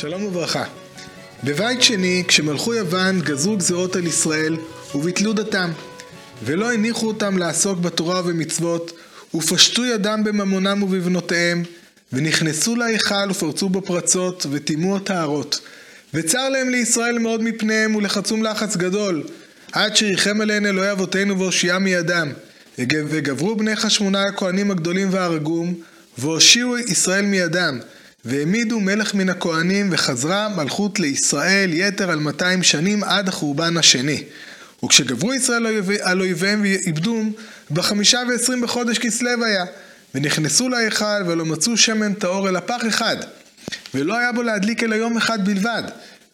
שלום וברכה. בבית שני, כשמלכו יוון גזרו גזרות על ישראל וביטלו דתם, ולא הניחו אותם לעסוק בתורה ומצוות, ופשטו ידם בממונם ובבנותיהם, ונכנסו להיכל ופרצו בפרצות וטימו התארות. וצר להם לישראל מאוד מפניהם ולחצום לחץ גדול, עד שיריחם עליהן אלוהי אבותינו והושיעה מידם. וגברו בני חשמונה הכהנים הגדולים והרגום, והושיעו ישראל מידם, והעמידו מלך מן הכהנים, וחזרה מלכות לישראל יתר על 200 שנים עד החורבן השני. וכשגברו ישראל על אויביהם ואיבדום, ב25 בחודש כסלו היה, ונכנסו להיכל ולא מצאו שמן טהור אלא פח אחד, ולא היה בו להדליק אלא יום אחד בלבד,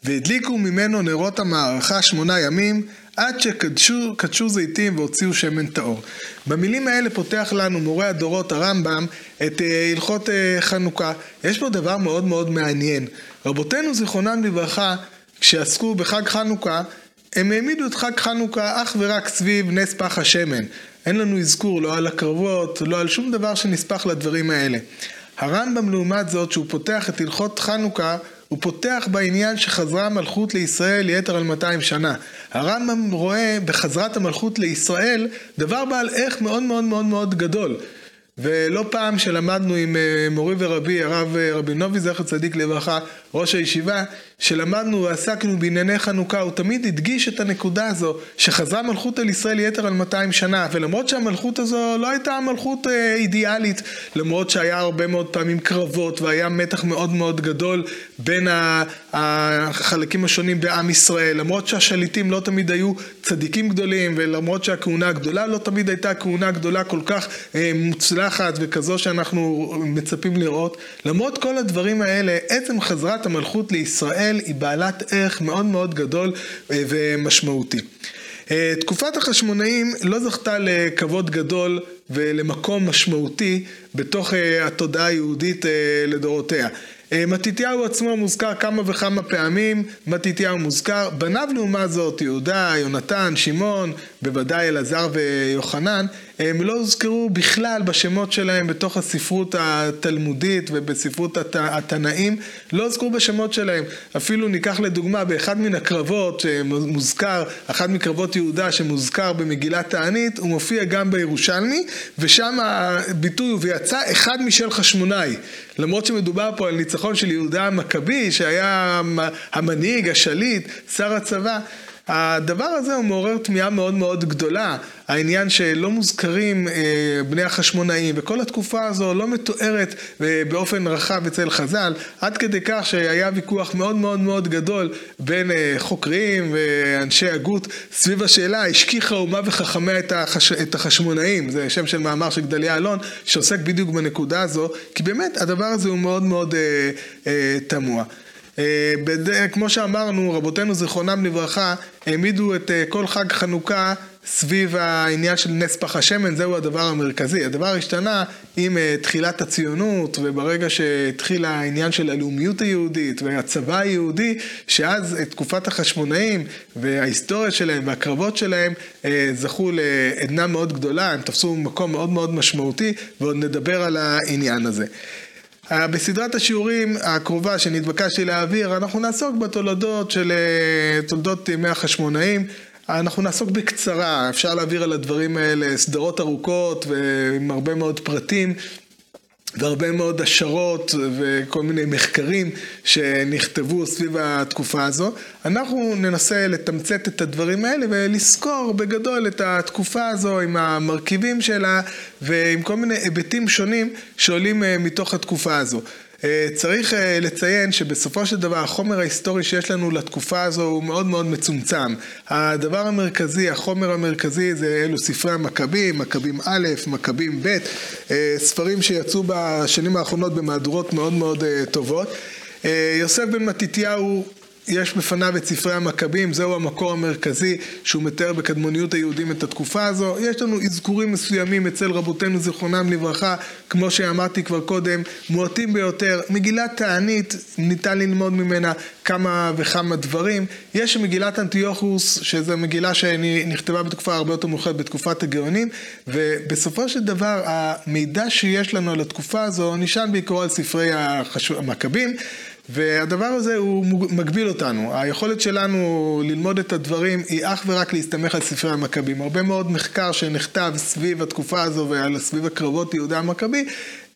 והדליקו ממנו נרות המערכה 8 ימים, עד שקדשו זיתים והוציאו שמן טהור. במילים האלה פותח לנו מורה הדורות הרמב"ם את הלכות חנוכה. יש פה דבר מאוד מאוד מעניין. רבותינו זיכרונם לברכה, כשעסקו בחג חנוכה, הם העמידו את חג חנוכה אך ורק סביב נס פח השמן. אין לנו אזכור לא על הקרבות, לא על שום דבר שנספח לדברים האלה. הרמב"ם לעומת זאת, שהוא פותח את הלכות חנוכה, הוא פותח בעניין שחזרה המלכות לישראל יתר על 200 שנה. הרמב"ם רואה בחזרת המלכות לישראל דבר בעל ערך מאוד מאוד מאוד מאוד גדול. ולא פעם שלמדנו עם מורי ורבי, הרב רבינוביץ זכר צדיק לברכה, ראש הישיבה, שלמדנו ועסקנו בענייני חנוכה, הוא תמיד הדגיש את הנקודה הזו, שחזרה מלכות על ישראל יתר על 200 שנה, ולמרות שהמלכות הזו לא הייתה מלכות אידיאלית, למרות שהיה הרבה מאוד פעמים קרבות, והיה מתח מאוד מאוד גדול בין החלקים השונים בעם ישראל, למרות שהשליטים לא תמיד היו צדיקים גדולים, ולמרות שהכהונה הגדולה לא תמיד הייתה כהונה גדולה כל כך מוצלחת, וכזו שאנחנו מצפים לראות. למרות כל הדברים האלה, עצם חזרת המלכות לישראל היא בעלת ערך מאוד מאוד גדול ומשמעותי. תקופת החשמונאים לא זכתה לכבוד גדול ולמקום משמעותי בתוך התודעה היהודית לדורותיה. מתתיהו עצמו מוזכר כמה וכמה פעמים, מתתיהו מוזכר, בניו לעומת זאת, יהודה, יונתן, שמעון, בוודאי אלעזר ויוחנן, הם לא הוזכרו בכלל בשמות שלהם בתוך הספרות התלמודית ובספרות התנאים, לא הוזכרו בשמות שלהם. אפילו ניקח לדוגמה באחד מן הקרבות שמוזכר, אחד מקרבות יהודה שמוזכר במגילת תענית, הוא מופיע גם בירושלמי, ושם הביטוי הוא ויצא אחד משל חשמונאי. למרות שמדובר פה על ניצחון של יהודה המכבי, שהיה המנהיג, השליט, שר הצבא, הדבר הזה הוא מעורר תמיהה מאוד מאוד גדולה, העניין שלא מוזכרים בני החשמונאים, וכל התקופה הזו לא מתוארת באופן רחב אצל חז"ל, עד כדי כך שהיה ויכוח מאוד מאוד מאוד גדול בין חוקרים ואנשי הגות, סביב השאלה, השכיחה אומה וחכמיה את החשמונאים, זה שם של מאמר של גדליה אלון, שעוסק בדיוק בנקודה הזו, כי באמת הדבר הזה הוא מאוד מאוד תמוה. כמו שאמרנו, רבותינו זיכרונם לברכה העמידו את כל חג חנוכה סביב העניין של נס פח השמן, זהו הדבר המרכזי. הדבר השתנה עם תחילת הציונות, וברגע שהתחיל העניין של הלאומיות היהודית והצבא היהודי, שאז תקופת החשמונאים וההיסטוריה שלהם והקרבות שלהם זכו לעדנה מאוד גדולה, הם תפסו מקום מאוד מאוד משמעותי, ועוד נדבר על העניין הזה. בסדרת השיעורים הקרובה שנתבקשתי להעביר, אנחנו נעסוק בתולדות של תולדות ימי החשמונאים. אנחנו נעסוק בקצרה, אפשר להעביר על הדברים האלה סדרות ארוכות ועם הרבה מאוד פרטים והרבה מאוד השערות וכל מיני מחקרים שנכתבו סביב התקופה הזו. אנחנו ננסה לתמצת את הדברים האלה ולזכור בגדול את התקופה הזו עם המרכיבים שלה ועם כל מיני היבטים שונים שעולים מתוך התקופה הזו. צריך לציין שבסופו של דבר החומר ההיסטורי שיש לנו לתקופה הזו הוא מאוד מאוד מצומצם. הדבר המרכזי, החומר המרכזי, זה אלו ספרי המכבים, מכבים א', מכבים ב', ספרים שיצאו בשנים האחרונות במהדורות מאוד מאוד טובות. יוסף בן מתתיהו, יש בפניו את ספרי המכבים, זהו המקור המרכזי שהוא מתאר בקדמוניות היהודים את התקופה הזו. יש לנו אזכורים מסוימים אצל רבותינו זיכרונם לברכה, כמו שאמרתי כבר קודם, מועטים ביותר. מגילת תענית, ניתן ללמוד ממנה כמה וכמה דברים. יש מגילת אנטיוכוס, שזו מגילה שנכתבה בתקופה הרבה יותר מאוחרת, בתקופת הגאונים, ובסופו של דבר המידע שיש לנו על התקופה הזו נשען בעיקרו על ספרי המכבים. והדבר הזה הוא מגביל אותנו. היכולת שלנו ללמוד את הדברים היא אך ורק להסתמך על ספרי המכבים. הרבה מאוד מחקר שנכתב סביב התקופה הזו ועל סביב הקרבות יהודה המכבי,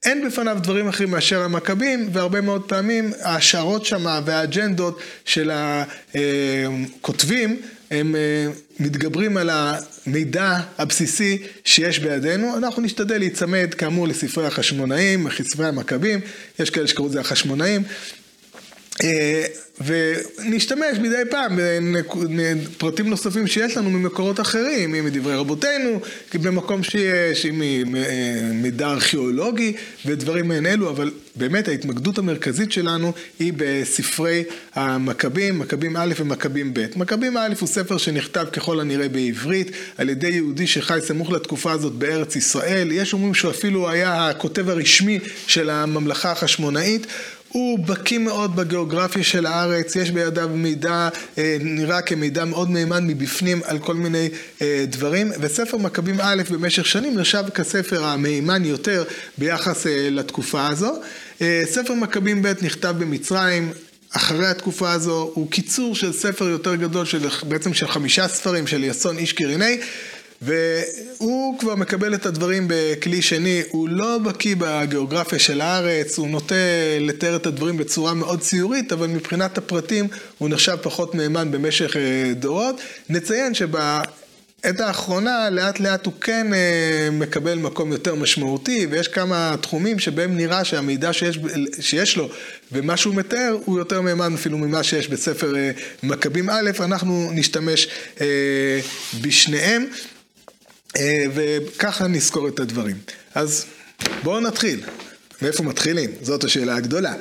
אין בפניו דברים אחרים מאשר המכבים, והרבה מאוד פעמים ההשערות שמה והאג'נדות של הכותבים, הם מתגברים על המידע הבסיסי שיש בידינו. אנחנו נשתדל להיצמד כאמור לספרי החשמונאים, ספרי המכבים, יש כאלה שקוראו את זה החשמונאים, ונשתמש מדי פעם פרטים נוספים שיש לנו ממקורות אחרים, אם מדברי רבותינו, במקום שיש, אם מידע ארכיאולוגי ודברים מעין אלו, אבל באמת ההתמקדות המרכזית שלנו היא בספרי המכבים, מכבים א' ומכבים ב'. מכבים א' הוא ספר שנכתב ככל הנראה בעברית, על ידי יהודי שחי סמוך לתקופה הזאת בארץ ישראל. יש אומרים שהוא אפילו היה הכותב הרשמי של הממלכה החשמונאית, הוא בקי מאוד בגיאוגרפיה של הארץ, יש בידיו מידע, נראה כמידע מאוד מהימן מבפנים על כל מיני דברים, וספר מכבים א' במשך שנים נחשב כספר המהימן יותר ביחס לתקופה הזו. ספר מכבים ב' נכתב במצרים, אחרי התקופה הזו הוא קיצור של ספר יותר גדול, בעצם של 5 ספרים של יסון איש קיריני, והוא כבר מקבל את הדברים בכלי שני, הוא לא בקיא בגיאוגרפיה של הארץ, הוא נוטה לתאר את הדברים בצורה מאוד ציורית, אבל מבחינת הפרטים הוא נחשב פחות מהימן במשך דורות. נציין שבעת האחרונה לאט לאט הוא כן מקבל מקום יותר משמעותי, ויש כמה תחומים שבהם נראה שהמידע שיש לו ומה שהוא מתאר הוא יותר מהימן אפילו ממה שיש בספר מכבים א'. אנחנו נשתמש בשניהם וככה נזכור את הדברים. אז בואו נתחיל. מאיפה מתחילים? זאת השאלה הגדולה.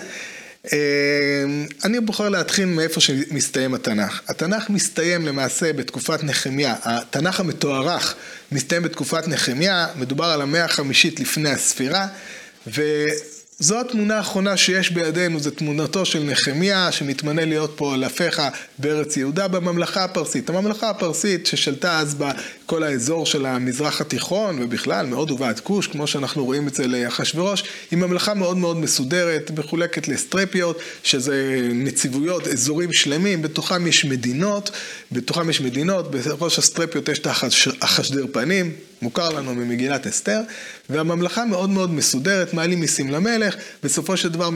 אני בוחר להתחיל מאיפה שמסתיים התנ"ך. התנ"ך מסתיים למעשה בתקופת נחמיה. התנ"ך המתוארך מסתיים בתקופת נחמיה, מדובר על 150 לפני הספירה, וזו התמונה האחרונה שיש בידינו, זו תמונתו של נחמיה, שמתמנה להיות פה לפך בארץ יהודה בממלכה הפרסית. הממלכה הפרסית ששלטה אז בכל האזור של המזרח התיכון, ובכלל מאוד ובעד כוש, כמו שאנחנו רואים אצל אחשוורוש, היא ממלכה מאוד מאוד מסודרת, מחולקת לסטרפיות, שזה נציבויות, אזורים שלמים, בתוכם יש מדינות, בראש הסטרפיות יש את החשדר פנים, מוכר לנו ממגילת אסתר, והממלכה מאוד מאוד מסודרת, מעלים מיסים למלך, בסופו של דבר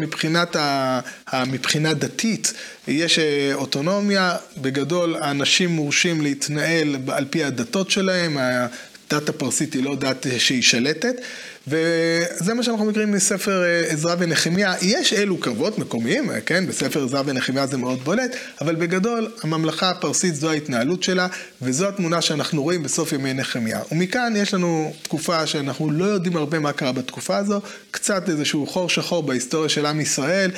מבחינה דתית, יש אוטונומיה, בגדול האנשים מורשים להתנהל על פי הדתות שלהם, הדת הפרסית היא לא דת שהיא שלטת, וזה מה שאנחנו מכירים מספר עזרא ונחמיה. יש אלו קרבות מקומיים, כן? בספר עזרא ונחמיה זה מאוד בולט, אבל בגדול הממלכה הפרסית זו ההתנהלות שלה, וזו התמונה שאנחנו רואים בסוף ימי נחמיה. ומכאן יש לנו תקופה שאנחנו לא יודעים הרבה מה קרה בתקופה הזו, קצת איזשהו חור שחור בהיסטוריה של עם ישראל,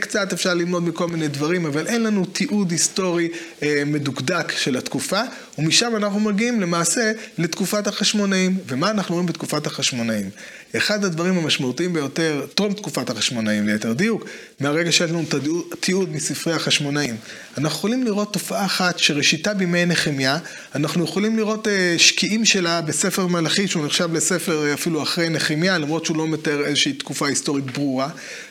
קצת אפשר ללמוד מכל מיני דברים, אבל אין לנו תיעוד היסטורי מדוקדק של התקופה, ומשם אנחנו מגיעים למעשה לתקופת החשמונאים. ומה אנחנו רואים בתקופת החשמונאים? אחד הדברים המשמעותיים ביותר, טרום תקופת החשמונאים ליתר דיוק, מהרגע שיש לנו תיעוד מספרי החשמונאים, אנחנו יכולים לראות תופעה אחת שראשיתה בימי נחמיה, אנחנו יכולים לראות שקיעים שלה בספר מלאכי, שהוא נחשב לספר אפילו אחרי נחמיה, למרות שהוא לא מתאר איזושהי תקופה היסטורית ברורה,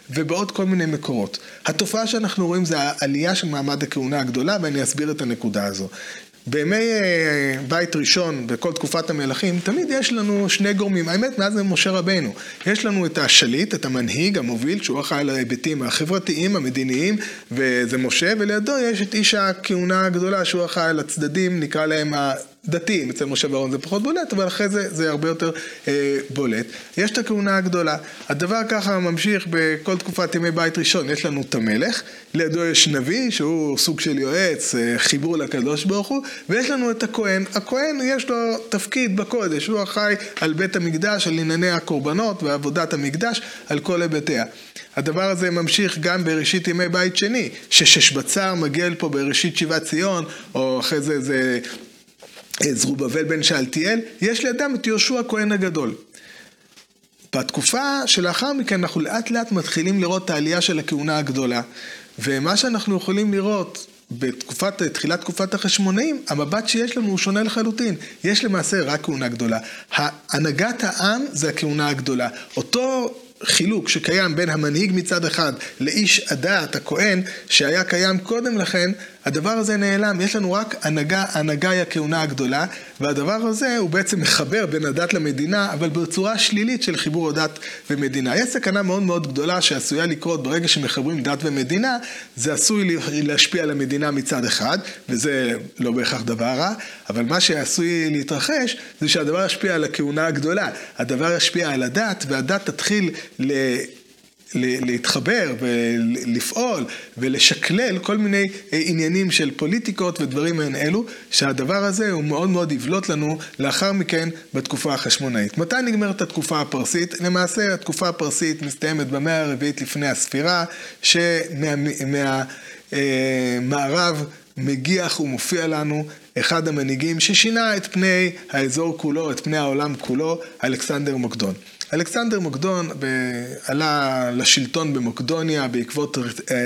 ובעוד כל מיני מקורות. התופעה שאנחנו רואים זה העלייה של מעמד הכהונה הגדולה, ואני אסביר את הנקודה הזו. בימי בית ראשון, בכל תקופת המלכים, תמיד יש לנו שני גורמים. האמת, מאז משה רבנו. יש לנו את השליט, את המנהיג, המוביל, שהוא אחראי על ההיבטים החברתיים, המדיניים, וזה משה, ולידו יש את איש הכהונה הגדולה, שהוא אחראי על הצדדים, נקרא להם הדתיים. אצל משה ואהרון זה פחות בולט, אבל אחרי זה הרבה יותר בולט. יש את הכהונה הגדולה. הדבר ככה ממשיך בכל תקופת ימי בית ראשון. יש לנו את המלך, לידו יש נביא, שהוא סוג של יועץ, חיבור לקדוש ברוך הוא, ויש לנו את הכהן. הכהן יש לו תפקיד בקודש, הוא אחראי על בית המקדש, על ענייני הקורבנות ועבודת המקדש, על כל היבטיה. הדבר הזה ממשיך גם בראשית ימי בית שני, ששבצר מגיע לפה בראשית שיבת ציון, או אחרי זה זרובבל בן שאלתיאל, יש לידם את יהושע הכהן הגדול. בתקופה שלאחר מכן אנחנו לאט לאט מתחילים לראות את העלייה של הכהונה הגדולה, ומה שאנחנו יכולים לראות בתחילת תקופת החשמונאים, המבט שיש לנו הוא שונה לחלוטין. יש למעשה רק כהונה גדולה. הנהגת העם זה הכהונה הגדולה. אותו חילוק שקיים בין המנהיג מצד אחד לאיש הדעת הכהן שהיה קיים קודם לכן, הדבר הזה נעלם. יש לנו רק הנהגה היא הכהונה הגדולה, והדבר הזה הוא בעצם מחבר בין הדת למדינה, אבל בצורה שלילית של חיבור דת ומדינה. יש סכנה מאוד מאוד גדולה שעשויה לקרות ברגע שמחברים דת ומדינה, זה עשוי להשפיע על המדינה מצד אחד, וזה לא בהכרח דבר רע, אבל מה שעשוי להתרחש זה שהדבר ישפיע על הכהונה הגדולה, הדבר ישפיע על הדת, והדת תתחיל להתחבר ולפעול ולשקלל כל מיני עניינים של פוליטיקות ודברים מהן אלו, שהדבר הזה הוא מאוד מאוד יבלוט לנו לאחר מכן בתקופה החשמונאית. מתי נגמרת התקופה הפרסית? למעשה התקופה הפרסית מסתיימת במאה הרביעית לפני הספירה, שמהמערב מגיח ומופיע לנו אחד המנהיגים ששינה את פני האזור כולו, את פני העולם כולו, אלכסנדר מוקדון. אלכסנדר מוקדון עלה לשלטון במוקדוניה בעקבות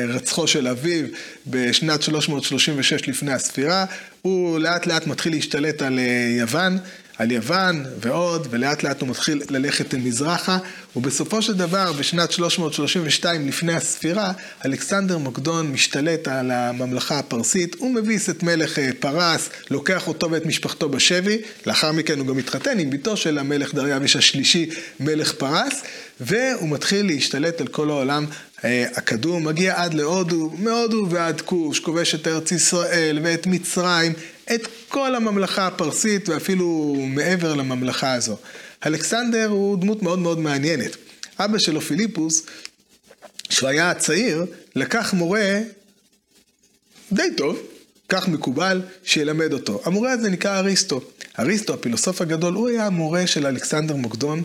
רצחו של אביו בשנת 336 לפני הספירה. הוא לאט לאט מתחיל להשתלט על יוון ועוד, ולאט לאט הוא מתחיל ללכת למזרחה, ובסופו של דבר בשנת 332 לפני הספירה, אלכסנדר מוקדון משתלט על הממלכה הפרסית, הוא מביס את מלך פרס, לוקח אותו ואת משפחתו בשבי, לאחר מכן הוא גם מתחתן עם ביתו של המלך דריווש השלישי, מלך פרס, והוא מתחיל להשתלט על כל העולם הקדום, מגיע עד להודו, מהודו ועד כוש, כובש את ארץ ישראל ואת מצרים, את כל הממלכה הפרסית ואפילו מעבר לממלכה הזו. אלכסנדר הוא דמות מאוד מאוד מעניינת. אבא שלו פיליפוס, שהוא היה צעיר, לקח מורה די טוב, כך מקובל, שילמד אותו. המורה הזה נקרא אריסטו. אריסטו, הפילוסוף הגדול, הוא היה המורה של אלכסנדר מוקדון,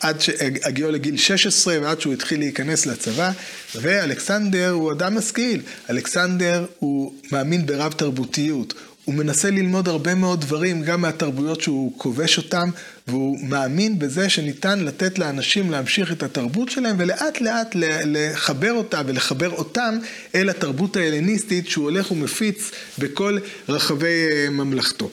עד שהגיעו לגיל 16 ועד שהוא התחיל להיכנס לצבא, ואלכסנדר הוא אדם משכיל. אלכסנדר הוא מאמין ברב תרבותיות, הוא מנסה ללמוד הרבה מאוד דברים, גם מהתרבויות שהוא כובש אותם, והוא מאמין בזה שניתן לתת לאנשים להמשיך את התרבות שלהם, ולאט לאט לחבר אותה ולחבר אותם אל התרבות ההלניסטית, שהוא הולך ומפיץ בכל רחבי ממלכתו.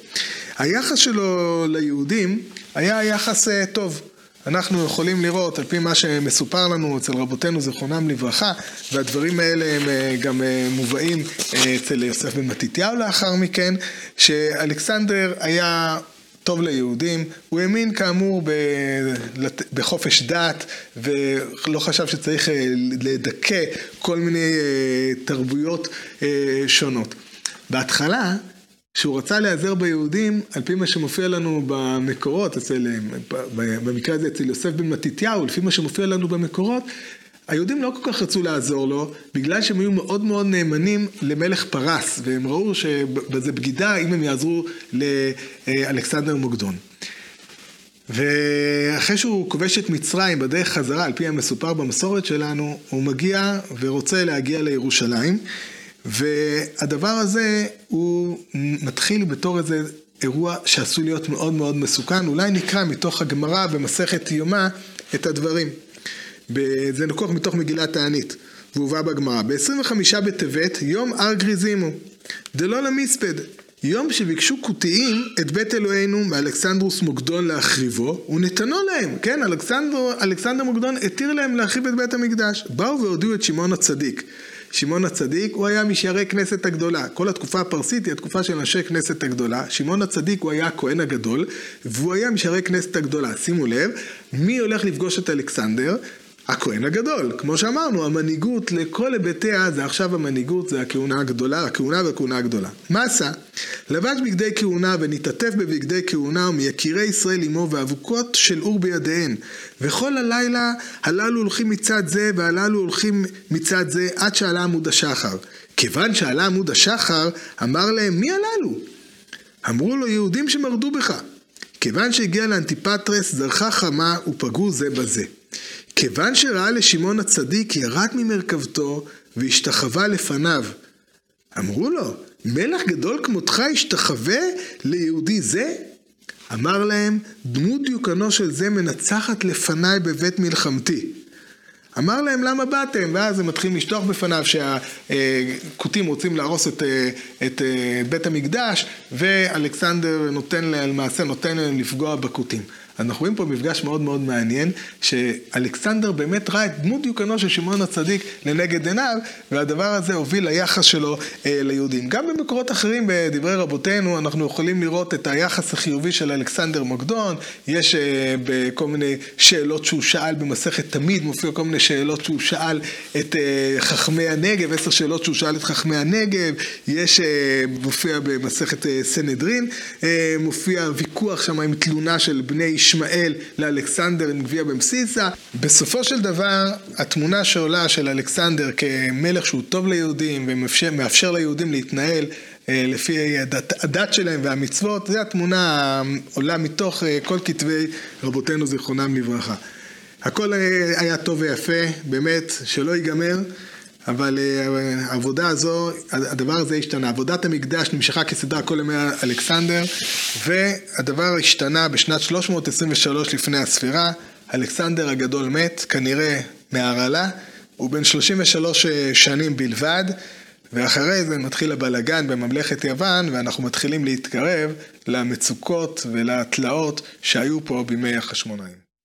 היחס שלו ליהודים היה יחס טוב. אנחנו יכולים לראות, על פי מה שמסופר לנו אצל רבותינו זכרונם לברכה, והדברים האלה הם גם מובאים אצל יוסף בן מתתיהו לאחר מכן, שאלכסנדר היה טוב ליהודים, הוא האמין כאמור בחופש דת, ולא חשב שצריך לדכא כל מיני תרבויות שונות. בהתחלה, שהוא רצה להיעזר ביהודים, על פי מה שמופיע לנו במקורות, במקרה הזה אצל יוסף בן מתתיהו, לפי מה שמופיע לנו במקורות, היהודים לא כל כך רצו לעזור לו, בגלל שהם היו מאוד מאוד נאמנים למלך פרס, והם ראו שבזה בגידה אם הם יעזרו לאלכסנדר מוקדון. ואחרי שהוא כובש את מצרים בדרך חזרה, על פי המסופר במסורת שלנו, הוא מגיע ורוצה להגיע לירושלים, והדבר הזה הוא מתחיל בתור איזה אירוע שעשוי להיות מאוד מאוד מסוכן. אולי נקרא מתוך הגמרא במסכת יומא את הדברים. זה נקוח מתוך מגילת תענית, והובא בגמרא. ב-25 בטבת, יום הר גריזימו, דלא למספד, יום שביקשו קוטיים את בית אלוהינו מאלכסנדרוס מוקדון להחריבו, ונתנו להם, כן, אלכסנדר מוקדון התיר להם להחריב את בית המקדש. באו והודיעו את שמעון הצדיק. שמעון הצדיק הוא היה משערי כנסת הגדולה. כל התקופה הפרסית היא התקופה של אנשי כנסת הגדולה. שמעון הצדיק הוא היה הכהן הגדול, והוא היה משערי כנסת הגדולה. שימו לב, מי הולך לפגוש את אלכסנדר? הכהן הגדול. כמו שאמרנו, המנהיגות לכל היבטיה, זה עכשיו המנהיגות, זה הכהונה הגדולה, הכהונה והכהונה הגדולה. מה עשה? לבש בגדי כהונה ונתעטף בבגדי כהונה, ומיקירי ישראל עמו ואבוקות של אור בידיהן. וכל הלילה הללו הולכים מצד זה והללו הולכים מצד זה עד שעלה עמוד השחר. כיוון שעלה עמוד השחר, אמר להם, מי הללו? אמרו לו, יהודים שמרדו בך. כיוון שהגיע לאנטיפטרס, זרחה חמה ופגעו זה בזה. כיוון שראה לשמעון הצדיק, ירד ממרכבתו והשתחווה לפניו. אמרו לו, מלך גדול כמותך השתחווה ליהודי זה? אמר להם, דמות דיוקנו של זה מנצחת לפניי בבית מלחמתי. אמר להם, למה באתם? ואז הם מתחילים לשטוח בפניו שהקוטים רוצים להרוס את בית המקדש, ואלכסנדר נותן להם לפגוע בקוטים. אנחנו רואים פה מפגש מאוד מאוד מעניין, שאלכסנדר באמת ראה את דמות דיוקנו של שמעון הצדיק לנגד עיניו, והדבר הזה הוביל ליחס שלו ליהודים. גם במקורות אחרים, בדברי רבותינו, אנחנו יכולים לראות את היחס החיובי של אלכסנדר מוקדון, יש בכל מיני שאלות שהוא שאל במסכת תמיד, מופיע כל מיני שאלות שהוא שאל את חכמי הנגב, 10 שאלות שהוא שאל את חכמי הנגב, יש מופיע במסכת סנהדרין, מופיע ויכוח שם עם תלונה של בני ישמעאל לאלכסנדר עם גביע במסיסה. בסופו של דבר, התמונה שעולה של אלכסנדר כמלך שהוא טוב ליהודים ומאפשר ליהודים להתנהל לפי הדת שלהם והמצוות, זו התמונה עולה מתוך כל כתבי רבותינו זיכרונם לברכה. הכל היה טוב ויפה, באמת שלא ייגמר, אבל העבודה הזו, הדבר הזה השתנה. עבודת המקדש נמשכה כסדרה כל ימי אלכסנדר, והדבר השתנה בשנת 323 לפני הספירה. אלכסנדר הגדול מת, כנראה מהרעלה, הוא בן 33 שנים בלבד, ואחרי זה מתחיל הבלגן בממלכת יוון, ואנחנו מתחילים להתקרב למצוקות ולהתלאות שהיו פה בימי החשמונאים.